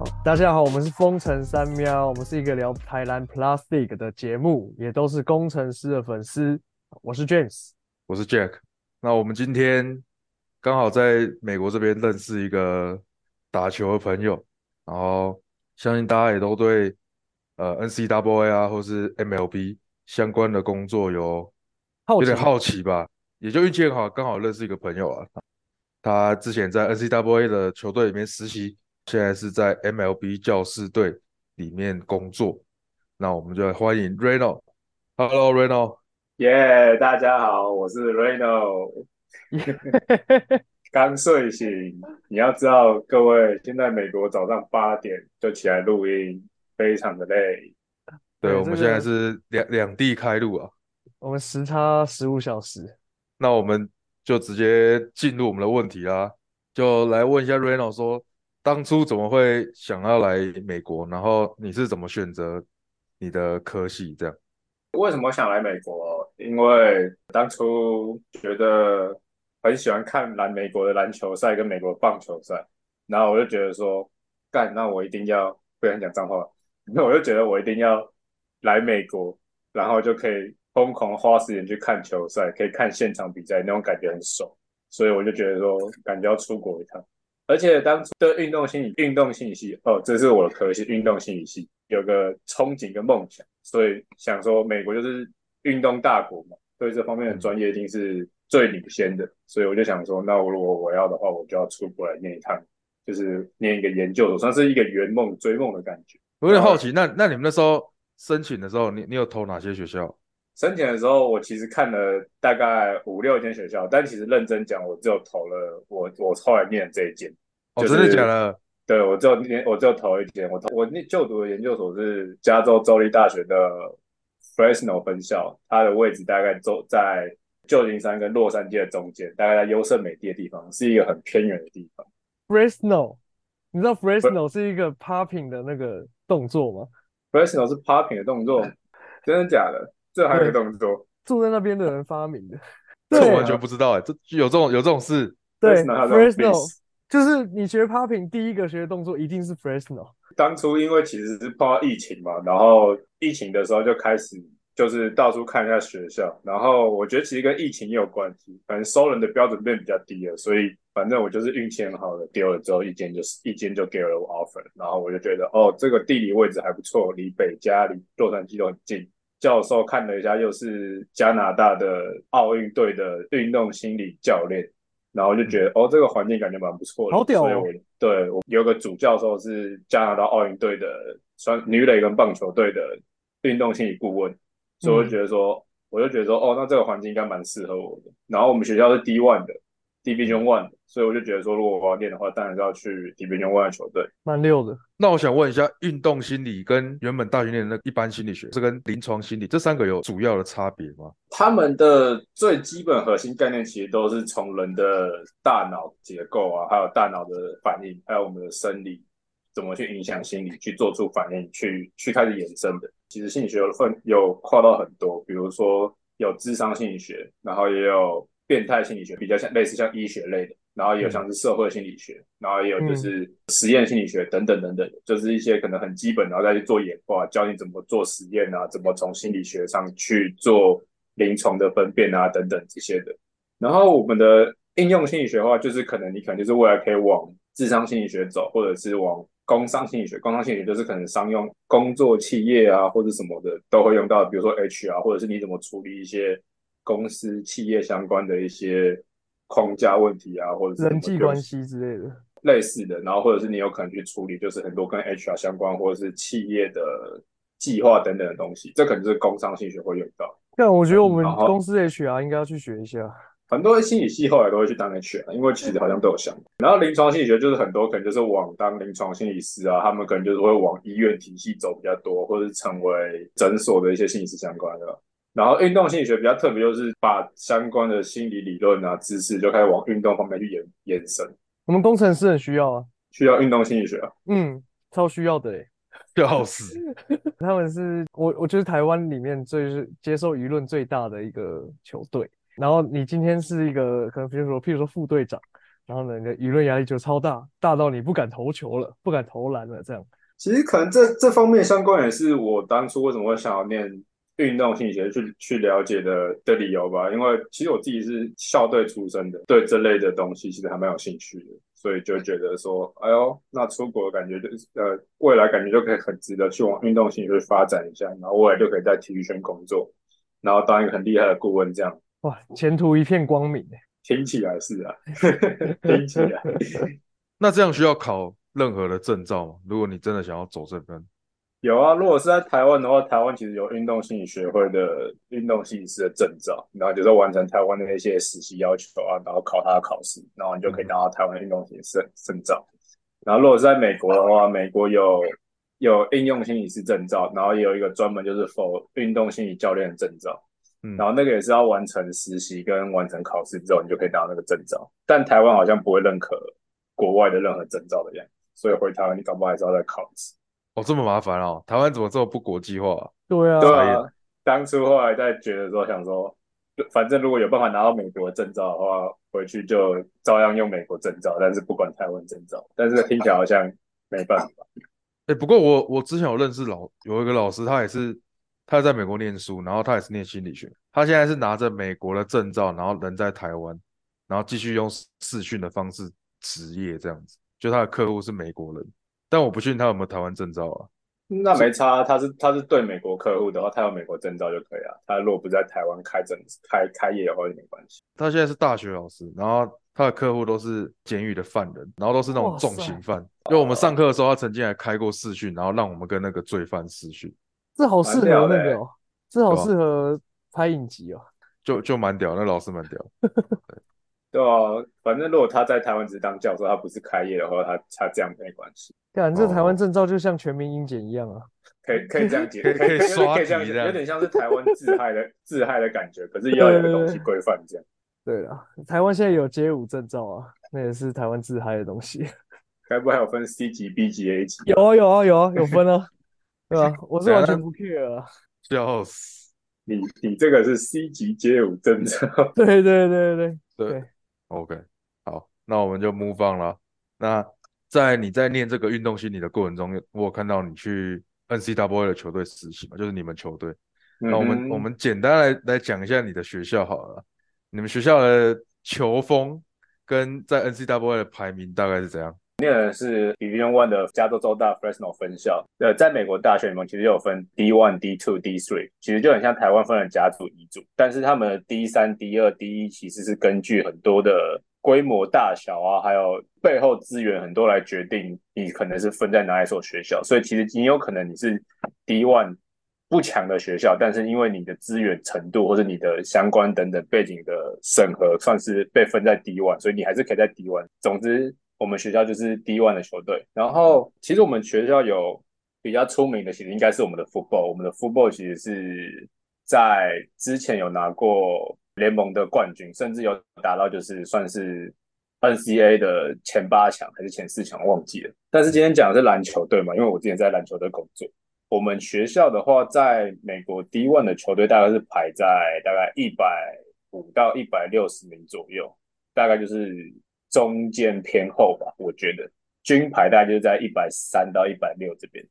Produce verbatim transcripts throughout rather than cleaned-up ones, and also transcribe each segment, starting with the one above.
好，大家好，我们是风城三喵，我们是一个聊台篮 Plastic 的节目，也都是工程师的粉丝。我是 James， 我是 Jack。那我们今天刚好在美国这边认识一个打球的朋友，然后相信大家也都对呃 N C A A 啊，或是 M L B 相关的工作有有点好奇吧？也就运气好，刚好认识一个朋友啊，他之前在 N C A A 的球队里面实习。现在是在 M L B 教士队里面工作，那我们就来欢迎 Reno。Hello Reno， 耶，yeah, 大家好，我是 Reno。刚睡醒，你要知道，各位，现在美国早上八点就起来录音，非常的累。对，我们现在是两两地开录啊，我们时差十五小时。那我们就直接进入我们的问题啦，就来问一下 Reno 说。当初怎么会想要来美国？然后你是怎么选择你的科系？这样为什么想来美国？因为当初觉得很喜欢看篮美国的篮球赛跟美国棒球赛，然后我就觉得说，干，那我一定要不想讲脏话，那我就觉得我一定要来美国，然后就可以疯狂花时间去看球赛，可以看现场比赛，那种感觉很爽，所以我就觉得说，感觉要出国一趟。而且当初对运动心理运动心理系哦，这是我的科系，运动心理系有个憧憬跟梦想，所以想说美国就是运动大国嘛，对这方面的专业一定是最领先的，所以我就想说，那如果我要的话，我就要出国来念一趟，就是念一个研究所，算是一个圆梦追梦的感觉。我有点好奇，那那你们那时候申请的时候，你你有投哪些学校？申请的时候，我其实看了大概五六间学校，但其实认真讲，我只有投了我我后来念的这一间。哦，就是、真的假的？对，我只有我只有投一间。我投我就读的研究所是加州州立大学的 Fresno 分校，它的位置大概在旧金山跟洛杉矶的中间，大概在优胜美地的地方，是一个很偏远的地方。Fresno， 你知道 Fresno 是一个 Popping 的那个动作吗 ？Fresno 是 Popping 的动作，真的假的？这还有动作，住在那边的人发明的，这我完全不知道哎、欸，这有这种有这种事。对 ，Fresno 就是你学 popping 第一个学的动作一定是 Fresno。当初因为其实是碰到疫情嘛，然后疫情的时候就开始就是到处看一下学校，然后我觉得其实跟疫情也有关系，反正收人的标准变比较低了，所以反正我就是运气很好的丢了之后，一间就一间就给了我 offer， 然后我就觉得哦，这个地理位置还不错，离北加离洛杉矶都很近。教授看了一下，又是加拿大的奥运队的运动心理教练，然后就觉得、嗯、哦，这个环境感觉蛮不错的，好屌哦！所以我对我有个主教授是加拿大奥运队的女垒跟棒球队的运动心理顾问，所以我就觉得说，嗯、我就觉得说，哦，那这个环境应该蛮适合我的。然后我们学校是 D 一 的 ，Division 一，所以我就觉得说，如果我要练的话，当然要去 Division 一的球队，蛮溜的。那我想问一下，运动心理跟原本大学念的那一般心理学，这跟临床心理这三个有主要的差别吗？他们的最基本核心概念其实都是从人的大脑结构啊，还有大脑的反应，还有我们的生理怎么去影响心理，去做出反应，去去开始延伸的。其实心理学有分有跨到很多，比如说有諮商心理学，然后也有变态心理学，比较像类似像医学类的。然后也有像是社会心理学、嗯、然后也有就是实验心理学等等等等、嗯、就是一些可能很基本然后再去做演化，教你怎么做实验啊，怎么从心理学上去做临床的分辨啊等等这些的。然后我们的应用心理学的话，就是可能你可能就是未来可以往智商心理学走，或者是往工商心理学，工商心理学就是可能商用工作企业啊或者什么的都会用到，比如说 H R 或者是你怎么处理一些公司企业相关的一些框架问题啊，或者是人际关系之类的类似的，然后或者是你有可能去处理就是很多跟 H R 相关或者是企业的计划等等的东西，这可能是工商心理学会用到。但我觉得我们公司 H R 应该要去学一下，很多心理系后来都会去当 H R， 因为其实好像都有想法。然后临床心理学就是很多可能就是往当临床心理师啊，他们可能就是会往医院体系走比较多，或者是成为诊所的一些心理师相关的。然后运动心理学比较特别，就是把相关的心理理论啊、知识就开始往运动方面去延伸。我们工程师很需要啊，需要运动心理学啊，嗯，超需要的耶，笑死。他们是我，我觉得台湾里面最接受舆论最大的一个球队。然后你今天是一个可能，比如说，譬如说副队长，然后呢你的舆论压力就超大，大到你不敢投球了，不敢投篮了这样。其实可能这这方面相关也是我当初为什么会想要念运动心理学去去了解 的, 的理由吧，因为其实我自己是校队出身的，对这类的东西其实还蛮有兴趣的，所以就觉得说，哎呦，那出国感觉就呃未来感觉就可以很值得去往运动心理学发展一下，然后未来就可以在体育圈工作，然后当一个很厉害的顾问这样。哇，前途一片光明耶！听起来是啊，听起来。那这样需要考任何的证照吗？如果你真的想要走这边？有啊，如果是在台湾的话，台湾其实有运动心理学会的运动心理师的证照，然后就是完成台湾的那些实习要求啊，然后考他的考试，然后你就可以拿到台湾运动心理师的证照。然后如果是在美国的话，美国有有应用心理师证照，然后也有一个专门就是for运动心理教练的证照，然后那个也是要完成实习跟完成考试之后，你就可以拿到那个证照。但台湾好像不会认可国外的任何证照的样子，所以回台湾你搞不好还是要再考一次。哦，这么麻烦哦！台湾怎么这么不国际化啊？对啊，对啊。当初后来在觉得说，想说，反正如果有办法拿到美国证照的话，回去就照样用美国证照，但是不管台湾证照。但是听起来好像没办法。欸、不过我我之前有认识老有一个老师，他也是他在美国念书，然后他也是念心理学，他现在是拿着美国的证照，然后人在台湾，然后继续用视讯的方式职业这样子，就他的客户是美国人。但我不确定他有没有台湾证照啊？那没差，他是他是对美国客户的话，他有美国证照就可以了、啊。他如果不在台湾开证开开业的话，就没关系。他现在是大学老师，然后他的客户都是监狱的犯人，然后都是那种重刑犯。因为我们上课的时候，他曾经还开过视讯，然后让我们跟那个罪犯视讯。这好适合那个、哦，这好适合拍影集哦。就就蛮屌，那老师蛮屌。对啊，反正如果他在台湾只是当教授，他不是开业的话，他他这样没关系。干，这台湾证照就像全民英检一样啊，可以可以这样解，可以刷题的，有点像是台湾自嗨的自嗨的感觉，可是要有一个东西规范这样。对啦，台湾现在有街舞证照啊，那也是台湾自嗨的东西。该不会还有分 C 级、B 级、A 级？有啊有啊有啊有分啊，对吧、啊？我是完全不 care 啊。笑死！你你这个是 C 级街舞证照？对对对对对。OK， 好，那我们就 move on 啦。那在你在念这个运动心理的过程中，我有看到你去 N C A A 的球队实习嘛，就是你们球队。那我们、嗯、我们简单来来讲一下你的学校好了。你们学校的球风跟在 N C A A 的排名大概是怎样？念的是 Division 一 的加州州大 Fresno 分校。呃，在美国大学里面其实有分 D 一 D 二 D 三， 其实就很像台湾分的甲组乙组，但是他们的 D 三 D 二 D 一 其实是根据很多的规模大小啊，还有背后资源很多来决定你可能是分在哪一所学校，所以其实你有可能你是 D 一 不强的学校，但是因为你的资源程度或是你的相关等等背景的审核算是被分在 D 一， 所以你还是可以在 D 一。总之我们学校就是 D 一 的球队，然后其实我们学校有比较出名的，其实应该是我们的 football。我们的 football 其实是在之前有拿过联盟的冠军，甚至有达到就是算是 N C A A 的前八强还是前四强，忘记了。但是今天讲的是篮球队嘛，因为我之前在篮球队工作。我们学校的话，在美国 D 一 的球队大概是排在大概一百五到一百六十名左右，大概就是中间偏后吧，我觉得均排大概就是在一百三到一百六这边。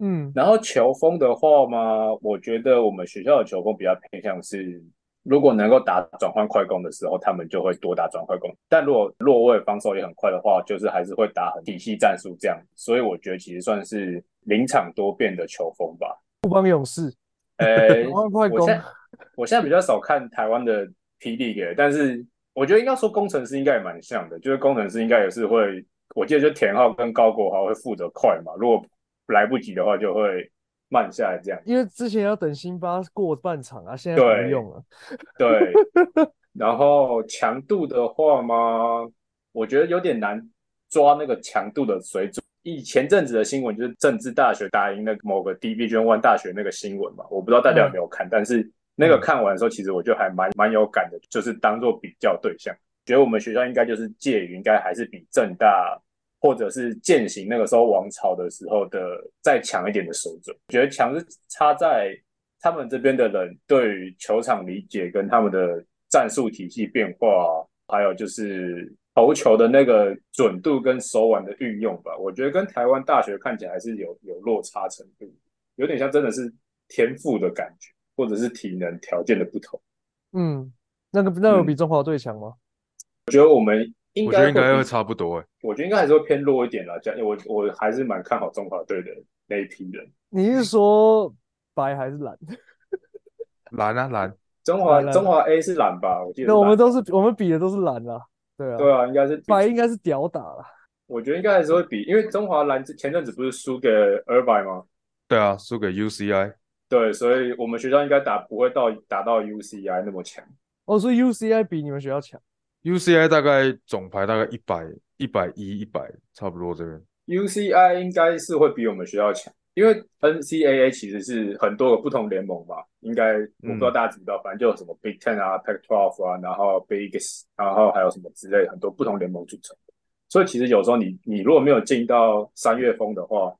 嗯，然后球风的话嘛，我觉得我们学校的球风比较偏向是，如果能够打转换快攻的时候，他们就会多打转换快攻，但如果落位防守也很快的话，就是还是会打很体系战术这样。所以我觉得其实算是临场多变的球风吧。富邦勇士，呃，转换快攻。我现在我现在比较少看台湾的霹雳给，但是我觉得应该说工程师应该也蛮像的，就是工程师应该也是会，我记得就田浩跟高国豪会负责快嘛，如果来不及的话就会慢下来这样。因为之前要等辛巴过半场啊，现在不用了。对。对然后强度的话嘛，我觉得有点难抓那个强度的水准。以前阵子的新闻就是政治大学打赢那个某个 Division 一 大学那个新闻嘛，我不知道大家有没有看，嗯、但是那个看完的时候，其实我就还蛮蛮有感的，就是当做比较对象，觉得我们学校应该就是介于应该还是比政大或者是践行那个时候王朝的时候的再强一点的水准。觉得强是差在他们这边的人对于球场理解跟他们的战术体系变化、啊，还有就是投球的那个准度跟手腕的运用吧，我觉得跟台湾大学看起来还是有有落差程度，有点像真的是天赋的感觉，或者是体能条件的不同。嗯，那个那有比中华队强吗？嗯，我觉得我们应该 会, 我觉得应该会差不多，欸，我觉得应该还是会偏弱一点啦。我我还是蛮看好中华队的那一批人。你是说白还是蓝？蓝啊蓝，中华蓝蓝中华 A 是蓝吧？我记得蓝。那我们都是我们比的都是蓝啦，对啊，对啊，应该是白应该是屌打啦。我觉得应该还是会比，因为中华蓝前阵子不是输给 Irvine 吗？对啊，输给 U C I。对，所以我们学校应该打不会到打到 U C I 那么强。哦，所以 U C I 比你们学校强。U C I 大概总排大概一百、一百一、一百，差不多这边。U C I 应该是会比我们学校强，因为 N C A A 其实是很多个不同联盟吧，应该我不知道大家知不知道，嗯，反正就有什么 Big Ten 啊、Pac twelve 啊，然后 Big， 然后还有什么之类，很多不同联盟组成的。所以其实有时候你你如果没有进到三月风的话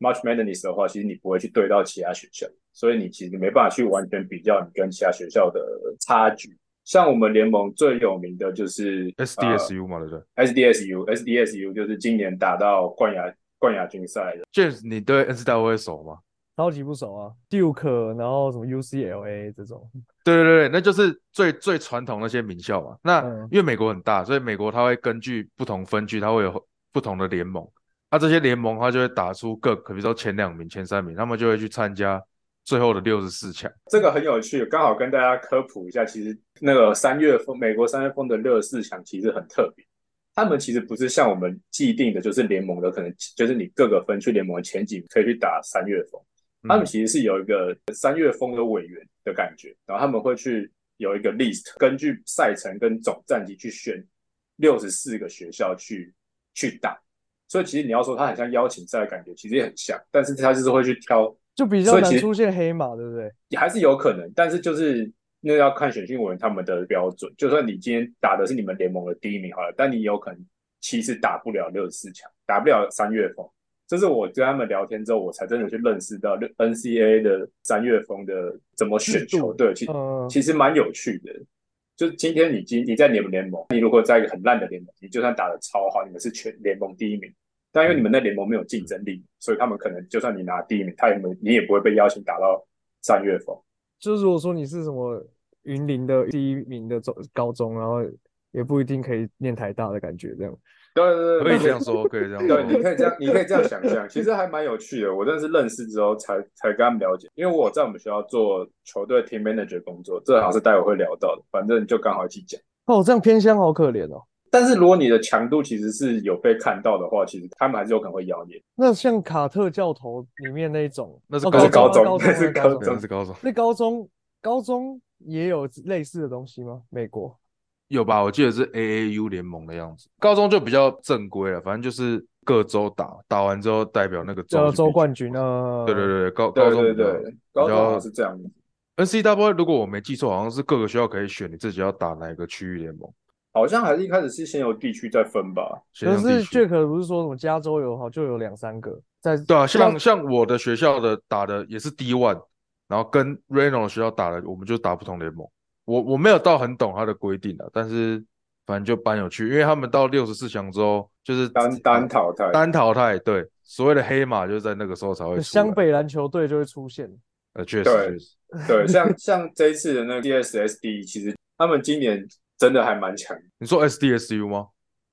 ，March Madness 的话，其实你不会去对到其他学校，所以你其实没办法去完全比较你跟其他学校的差距。像我们联盟最有名的就是 S D S U 嘛，对不对 ？S D S U，S D S U 就是今年打到冠亚冠亚军赛的。James， 你对 N C A A 熟吗？超级不熟啊 ，Duke， 然后什么 U C L A 这种。对对对，那就是最最传统那些名校嘛。那，嗯，因为美国很大，所以美国它会根据不同分区，它会有不同的联盟。那，啊，这些联盟它就会打出各，比如说前两名、前三名，他们就会去参加最后的六十四强。这个很有趣，刚好跟大家科普一下，其实那个三月风，美国三月风的六十四强其实很特别，他们其实不是像我们既定的就是联盟的可能就是你各个分区联盟的前几可以去打三月风，嗯，他们其实是有一个三月风的委员的感觉，然后他们会去有一个 list， 根据赛程跟总战绩去选六十四个学校去去打，所以其实你要说它很像邀请赛的感觉，其实也很像，但是它就是会去挑，就比较难出现黑马，对不对？也还是有可能，但是就是那要看选秀委员他们的标准。就算你今天打的是你们联盟的第一名好了，但你有可能其实打不了六十四强，打不了三月风。这是我跟他们聊天之后，我才真的去认识到 N C A A 的三月风的怎么选球队，其实、嗯、其实蛮有趣的。就今天你今你在你们联盟，你如果在一个很烂的联盟，你就算打得超好，你们是全联盟第一名。但因为你们那联盟没有竞争力，所以他们可能就算你拿第一名，他也你也不会被邀请打到三月风。就是如果说你是什么云林的第一名的高中，然后也不一定可以念台大的感觉，这样。对对对，可以这样说，可以这样说。对，你可以这样，你可以这样想象，其实还蛮有趣的。我真的是认识之后才才跟他们了解，因为我在我们学校做球队 team manager 工作，这好像是待会会聊到的，反正就刚好一起讲。哦，这样偏乡好可怜哦。但是如果你的强度其实是有被看到的话，其实他们还是有可能会邀你。那像卡特教头里面那种，那是高中，那是高中，那是高中。那高中高中也有类似的东西吗？美国有吧？我记得是 A A U 联盟的样子。高中就比较正规了，反正就是各州打，打完之后代表那个州州冠军啊。对对对，高高中对对对，高中好像是这样子。N C A A 如果我没记错，好像是各个学校可以选你自己要打哪一个区域联盟。好像还是一开始是先有地区再分吧，可是 Jack 不是说什么加州有好就有两三个在，对啊，像像我的学校的打的也是 D 一， 然后跟 Reno 的学校打的，我们就打不同联盟。我我没有到很懂它的规定了，但是反正就搬有趣，因为他们到六十四强之后就是单单淘汰，单淘汰，对，所谓的黑马就在那个时候才会出来，湘北篮球队就会出现。呃，确实，对，确实对，像像这一次的那个 D S S D， 其实他们今年。真的还蛮强。你说 S D S U 吗？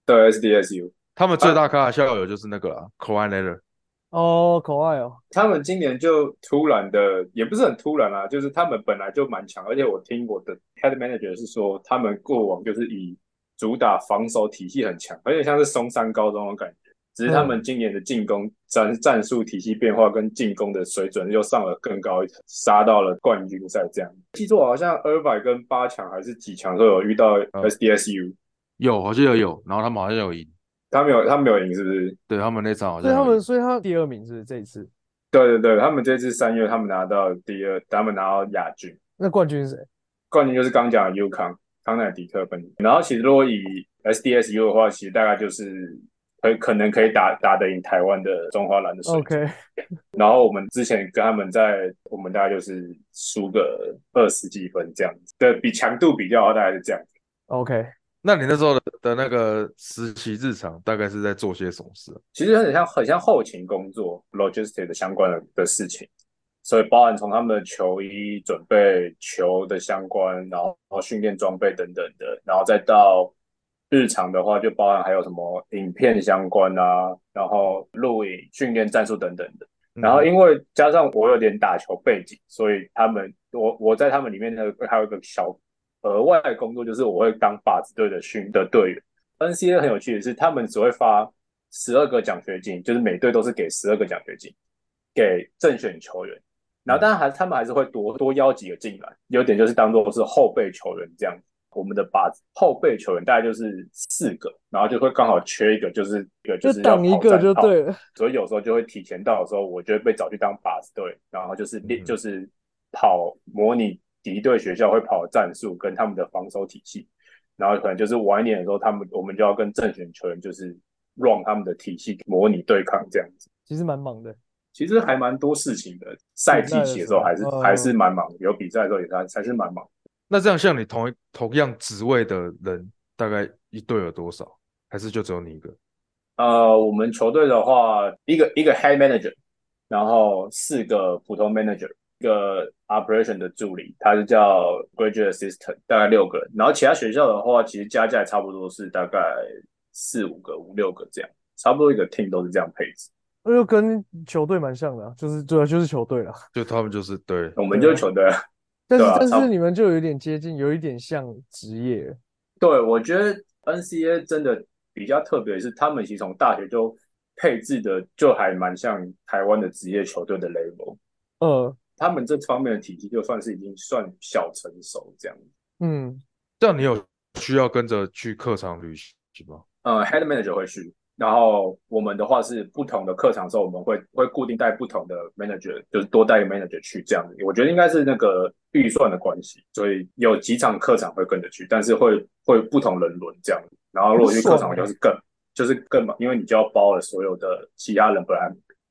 对 ，S D S U。他们最大咖的校友就是那个啦 ，Coordinator。哦，可爱哦。他们今年就突然的，也不是很突然啦，就是他们本来就蛮强，而且我听我的 Head Manager 是说，他们过往就是以主打防守体系很强，有点像是松山高中的感觉。只是他们今年的进攻战、嗯、战术体系变化跟进攻的水准又上了更高一层，杀到了冠军赛这样。记住好像 Irvine 跟八强还是几强都有遇到 S D S U、嗯、有，我记得有，然后他们好像有赢，他们有他们有赢是不是？对，他们那场好像有赢，他们所以他第二名是不是这一次？对对对，他们这次三月他们拿到第二，他们拿到亚军。那冠军是谁？冠军就是刚讲的 UConn 康乃狄克本。然后其实如果以 S D S U 的话，其实大概就是。可能可以打打得赢台湾的中华蓝的水准， okay. 然后我们之前跟他们在，我们大概就是输个二十几分这样子，对比强度比较大概是这样子。OK，那你那时候的的那个实习日常大概是在做些什么事啊？其实很像很像后勤工作 logistics 的相关的的事情，所以包含从他们的球衣准备、球的相关，然后训练装备等等的，然后再到日常的话，就包含还有什么影片相关啊，然后录影、训练战术等等的。然后因为加上我有点打球背景，所以他们我我在他们里面还有一个小额外的工作，就是我会当靶子队的训的队员。N C A A 很有趣的是，他们只会发十二个奖学金，就是每队都是给十二个奖学金给正选球员。然后当然还他们还是会多多邀几个进来，有点就是当做是后备球员这样。我们的靶子后备球员大概就是四个，然后就会刚好缺一个，就是一个就是要跑站就当一个就对了。所以有时候就会提前到的时候，我就会被找去当靶子队，然后就是、嗯、就是跑模拟敌对学校会跑的战术跟他们的防守体系，然后可能就是晚一点的时候，他们我们就要跟正选球员就是 run 他们的体系模拟对抗这样子。其实蛮忙的，其实还蛮多事情的。赛季期的时候还是、嗯、还是蛮忙，有比赛的时候也还还是蛮忙。那这样像你同一同样职位的人，大概一队有多少？还是就只有你一个？呃，我们球队的话，一个一个 head manager， 然后四个普通 manager， 一个 operation 的助理，他是叫 graduate assistant， 大概六个人。然后其他学校的话，其实加起来差不多是大概四五个、五六个这样，差不多一个 team 都是这样配置。那就跟球队蛮像的、啊，就是对、啊，就是球队了。就他们就是对，我们就是球队、啊。但是、啊、但是你们就有点接近，有一点像职业。对，我觉得 N C A A 真的比较特别的是，他们其实从大学就配置的就还蛮像台湾的职业球队的 level。嗯，他们这方面的体系就算是已经算小成熟这样。嗯，这样你有需要跟着去客场旅行吗？嗯 ，head manager 会去，然后我们的话是不同的客场的时候，我们会会固定带不同的 manager， 就是多带一个 manager 去这样子。我觉得应该是那个预算的关系，所以有几场客场会跟着去，但是会会不同人轮这样子。然后如果去客场就是更就是更嘛，因为你就要包了所有的其他人本来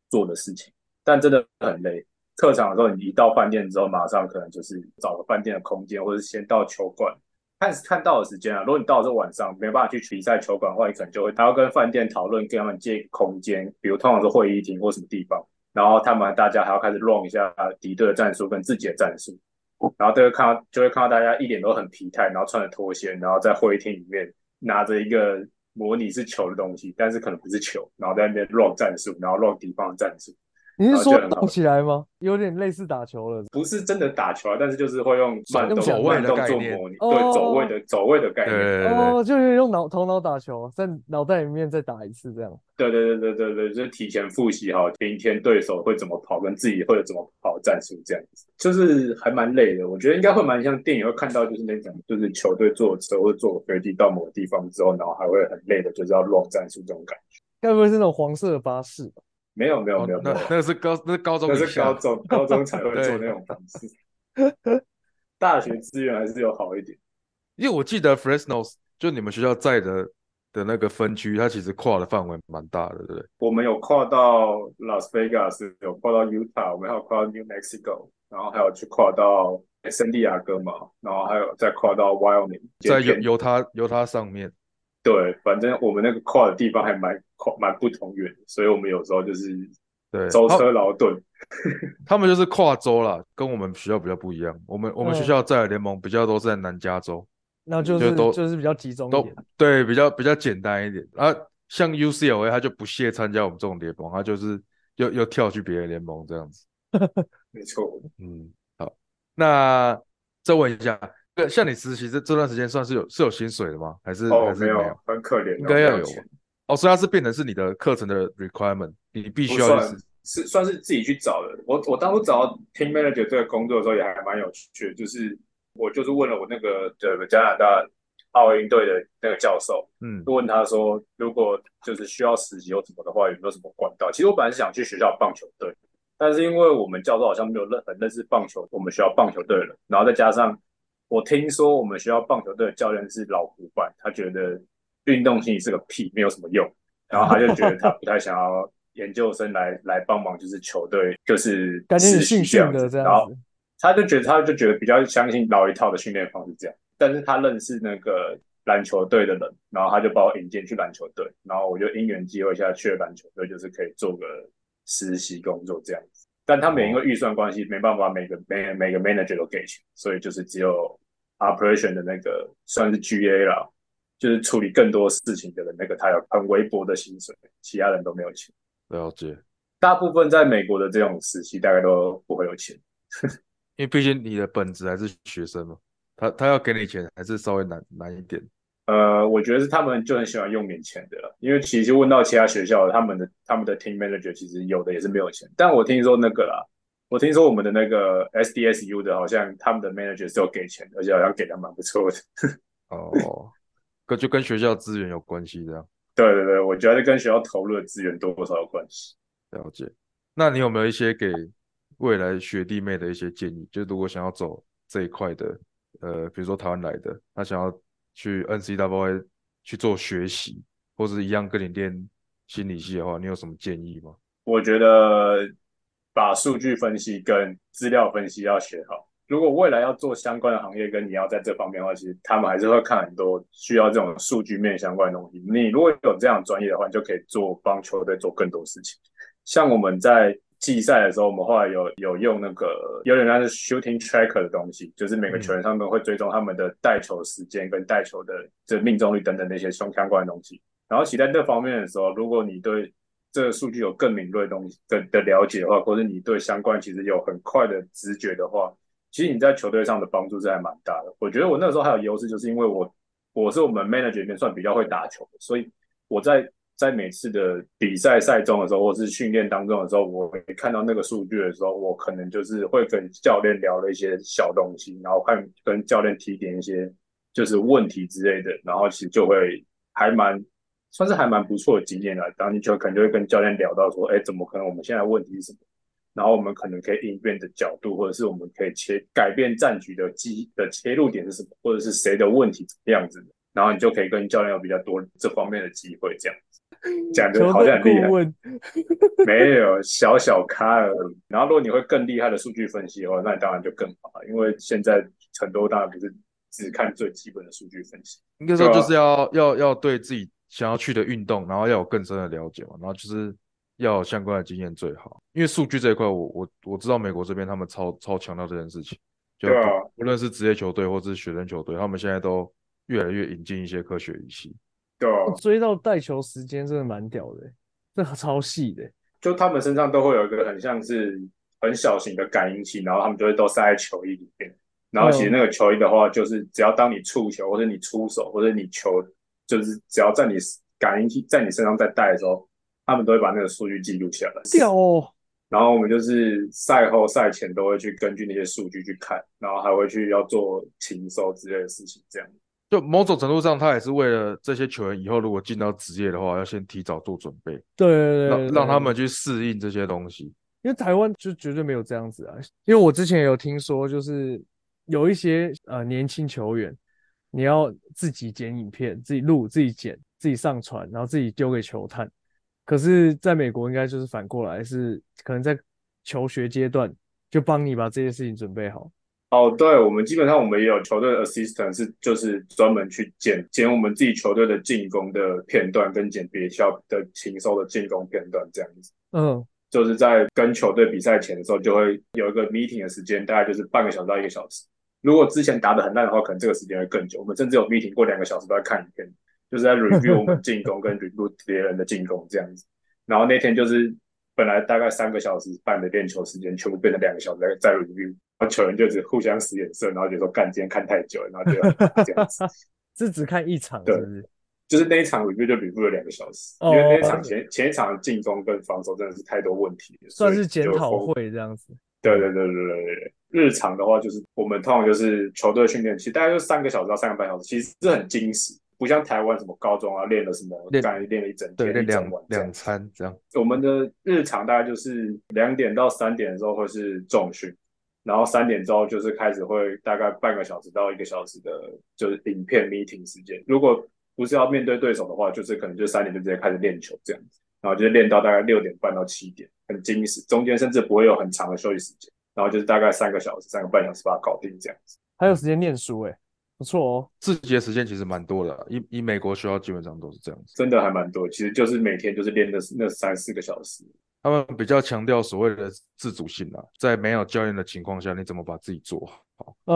做的事情，但真的很累。客场的时候，你一到饭店之后，马上可能就是找个饭店的空间，或者先到球馆。看看到的时间啊，如果你到的是晚上，没办法去比赛球馆的话，你可能就会他要跟饭店讨论，跟他们借空间，比如通常是会议厅或什么地方，然后他们大家还要开始 run 一下敌对的战术跟自己的战术，然后就会看到就会看到大家一脸都很疲态，然后穿着拖鞋，然后在会议厅里面拿着一个模拟是球的东西，但是可能不是球，然后在那边 run 战术，然后 run 敌方的战术。你是说动起来吗？有点类似打球了，不是真的打球啊，但是就是会用慢动作模拟，对走位的走位的概念，哦，就是用脑头脑打球，在脑袋里面再打一次这样。对对对对对，就是提前复习好明天对手会怎么跑，跟自己会怎么跑战术这样子，就是还蛮累的。我觉得应该会蛮像电影会看到，就是那种就是球队坐车或坐飞机到某个地方之后，然后还会很累的，就是要乱战术这种感觉。该不会是那种黄色的巴士吧？没有没有没有，那那是高那是高中，那是高中高中才会做那种方式。大学资源还是有好一点，因为我记得 Fresno 就你们学校在的的那个分区，它其实跨的范围蛮大的，对不对？我们有跨到 Las Vegas， 有跨到 Utah， 我们还有跨到 New Mexico， 然后还有去跨到圣地亚哥嘛，然后还有再跨到 Wyoming， 在犹他犹他上面。对，反正我们那个跨的地方还蛮蛮不同远，所以我们有时候就是舟车劳顿。他们就是跨州啦，跟我们学校比较不一样。我们我们学校在联盟比较都是在南加州，那就是 就, 就是比较集中一点，对，比较比较简单一点啊。像 U C L A 他就不屑参加我们这种联盟，他就是又又跳去别的联盟这样子。没错，嗯，好，那再问一下。像你实习 这, 这段时间算是有是有薪水的吗？还是哦还是没 有, 没有，很可怜，应该要有哦。所以它是变成是你的课程的 requirement， 你必须要算是算是自己去找的。我我当初找到 team manager 这个工作的时候也还蛮有趣的，就是我就是问了我那个对加拿大奥运队的那个教授，嗯，就问他说，如果就是需要实习或什么的话，有没有什么管道？其实我本来是想去学校棒球队，但是因为我们教授好像没有很认识棒球，我们学校棒球队了，然后再加上。我听说我们学校棒球队的教练是老古板，他觉得运动心理是个屁，没有什么用，然后他就觉得他不太想要研究生来来帮忙，就是球队就是感觉你训训的这样子，然后他就觉得他就觉得比较相信老一套的训练方式这样，但是他认识那个篮球队的人，然后他就把我引进去篮球队，然后我就因缘际会下去了篮球队，就是可以做个实习工作这样子。但他们也因为预算关系没办法每个每每个 manager 都给钱，所以就是只有 operation 的那个算是 G A 啦，就是处理更多事情的人那个他有很微薄的薪水，其他人都没有钱。了解。大部分在美国的这种时期大概都不会有钱。因为毕竟你的本质还是学生嘛，他他要给你钱还是稍微难难一点。呃，我觉得是他们就很喜欢用免钱的了，因为其实问到其他学校，他们的他们的 team manager 其实有的也是没有钱。但我听说那个啦，我听说我们的那个 S D S U 的，好像他们的 manager 是有给钱，而且好像给的蛮不错的。哦，跟就跟学校资源有关系这样。对对对，我觉得跟学校投入的资源多少有关系。了解。那你有没有一些给未来学弟妹的一些建议？就如果想要走这一块的，呃，比如说台湾来的，他想要去 N C A A 去做学习，或是一样跟你练心理系的话，你有什么建议吗？我觉得把数据分析跟资料分析要学好。如果未来要做相关的行业，跟你要在这方面的话，其实他们还是会看很多需要这种数据面相关的东西。你如果有这样专业的话，你就可以做帮球队做更多事情。像我们在季赛的时候，我们后来有有用那个有点像是 shooting tracker 的东西，就是每个球员上面会追踪他们的带球时间跟带球的这命中率等等那些相关的东西。然后其实在这方面的时候，如果你对这个数据有更敏锐的东西 的, 的了解的话，或是你对相关其实有很快的直觉的话，其实你在球队上的帮助是还蛮大的。我觉得我那时候还有优势，就是因为我我是我们 manager 里面算比较会打球的，所以我在。在每次的比赛赛中的时候，或是训练当中的时候，我看到那个数据的时候，我可能就是会跟教练聊了一些小东西，然后看跟教练提点一些就是问题之类的，然后其实就会还蛮算是还蛮不错的经验啦。然后你就可能就会跟教练聊到说，哎，怎么可能我们现在问题是什么？然后我们可能可以应变的角度，或者是我们可以切改变战局的机的切入点是什么，或者是谁的问题怎么样子的。然后你就可以跟教练有比较多这方面的机会，这样讲的好像很厉害，没有小小咖而已。然后如果你会更厉害的数据分析的话，那当然就更好了，因为现在很多当然不是只看最基本的数据分析，应该说就是要要要对自己想要去的运动，然后要有更深的了解嘛，然后就是要有相关的经验最好。因为数据这一块，我我我知道美国这边他们超超强调这件事情，就不、啊、无论是职业球队或是学生球队，他们现在都越来越引进一些科学仪器。对啊，我追到带球时间真的蛮屌的，这超细的。就他们身上都会有一个很像是很小型的感应器，然后他们就会都塞在球衣里面。然后其实那个球衣的话，就是只要当你触球，或者你出手，或者你球，就是只要在你感应器在你身上在带的时候，他们都会把那个数据记录下来。屌哦！然后我们就是赛后赛前都会去根据那些数据去看，然后还会去要做勤收之类的事情，这样。就某种程度上，他也是为了这些球员以后如果进到职业的话，要先提早做准备。对对 对, 对, 对，让他们去适应这些东西。因为台湾就绝对没有这样子啊！因为我之前有听说，就是有一些呃年轻球员，你要自己剪影片、自己录、自己剪、自己上传，然后自己丢给球探。可是在美国应该就是反过来，是可能在求学阶段就帮你把这些事情准备好。哦、oh, 对，我们基本上我们也有球队的 assistant 是就是专门去剪剪我们自己球队的进攻的片段，跟剪别校的情收的进攻片段这样子。嗯，就是在跟球队比赛前的时候就会有一个 meeting 的时间，大概就是半个小时到一个小时。如果之前打得很烂的话，可能这个时间会更久。我们甚至有 meeting 过两个小时都在看影片，就是在 review 我们进攻跟 review 别人的进攻这样子。然后那天就是本来大概三个小时半的练球时间，全部变成两个小时在 review。球员就只互相使眼色，然后就说干，今天看太久了，然后就这样子。这只看一场是不是？对，就是那一场 review 就 review 了两个小时， oh, 因为那一场前、oh, 前一场进攻跟防守真的是太多问题了，算是检讨会这样子。对对对对对对，日常的话就是我们通常就是球队训练，其实大概就三个小时到三个半小时，其实是很精实。不像台湾什么高中啊，练了什么，刚才练了一整天，对，一整晚两，两餐这样。我们的日常大概就是两点到三点的时候会是重训。然后三点之后就是开始会大概半个小时到一个小时的就是影片 meeting 时间。如果不是要面对对手的话，就是可能就三点就直接开始练球这样子，然后就是练到大概六点半到七点，很精实，中间甚至不会有很长的休息时间。然后就是大概三个小时、三个半小时把它搞定这样子。还有时间念书哎、欸，不错哦，自己的时间其实蛮多的，以以美国学校基本上都是这样子，真的还蛮多，其实就是每天就是练的那三四个小时。他们比较强调所谓的自主性啊，在没有教练的情况下，你怎么把自己做好？呃，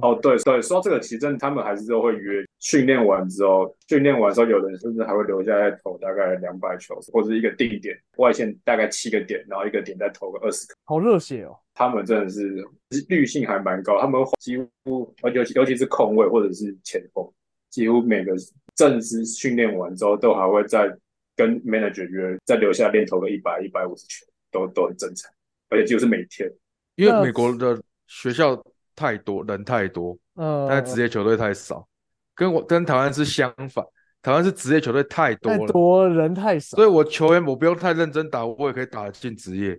哦，对对，说到这个，其实他们还是都会约训练完之后，训练完之后，有人甚至还会留下来投大概两百球，或者一个定点外线大概七个点，然后一个点再投个二十个，好热血哦！他们真的是率性还蛮高，他们几乎尤其尤其是控卫或者是前锋，几乎每个正式训练完之后，都还会在。跟 manager 约再留下练投个一百、一百五十球 都, 都很正常，而且就是每天，因为美国的学校太多，人太多，呃、但职业球队太少，跟我跟台湾是相反，台湾是职业球队太多了，太多人太少，所以我球员我不用太认真打，我也可以打进职业，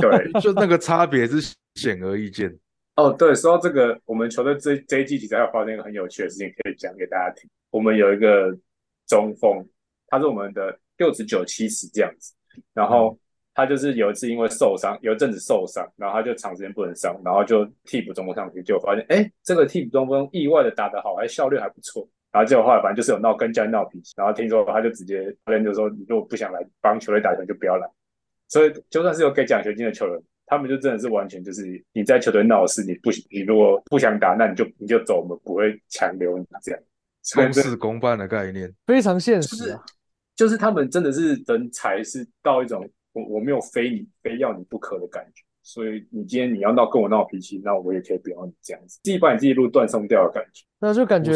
对，就那个差别是显而易见。哦，对，说到这个，我们球队 这, 这一季其实还有发生一个很有趣的事情可以讲给大家听，我们有一个中锋。他是我们的六十九、七十这样子，然后他就是有一次因为受伤，有一阵子受伤，然后他就长时间不能上，然后就替补中锋上去，就发现哎，这个替补中锋意外的打得好，还效率还不错，然后结果后来反正就是有闹跟教练闹脾气，然后听说他就直接教练就说，你如果不想来帮球队打球就不要来，所以就算是有给奖学金的球员，他们就真的是完全就是你在球队闹事，你不你如果不想打，那你就你就走，我们不会强留你这样，公事公办的概念非常现实啊。就是他们真的是人才是到一种 我, 我没有非你非要你不可的感觉，所以你今天你要闹跟我闹脾气，那我也可以不要你这样子，自己把你自己路断送掉的感觉。那就感觉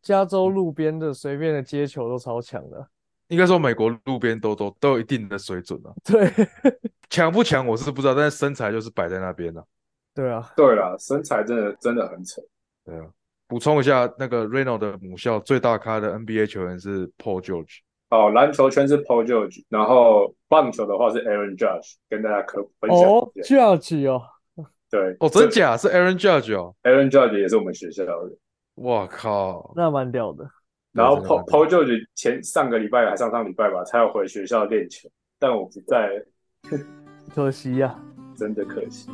加州路边的随便的接球都超强的，应该说美国路边都都都有一定的水准啊。对，强不强我是不知道，但是身材就是摆在那边啊。对啊，对啦，身材真的真的很扯。对啊，补充一下，那个 Reno 的母校最大咖的 N B A 球员是 Paul George。哦，篮球圈是 Paul George， 然后棒球的话是 Aaron Judge， 跟大家科普分享。哦 ，Judge 哦，对，哦，真假是 Aaron Judge 哦 ，Aaron Judge 也是我们学校的。哇靠，那蛮屌的。然后 Paul, Paul George 前上个礼拜还上上礼拜吧，才有回学校练球，但我不在，可惜呀、啊，真的可惜。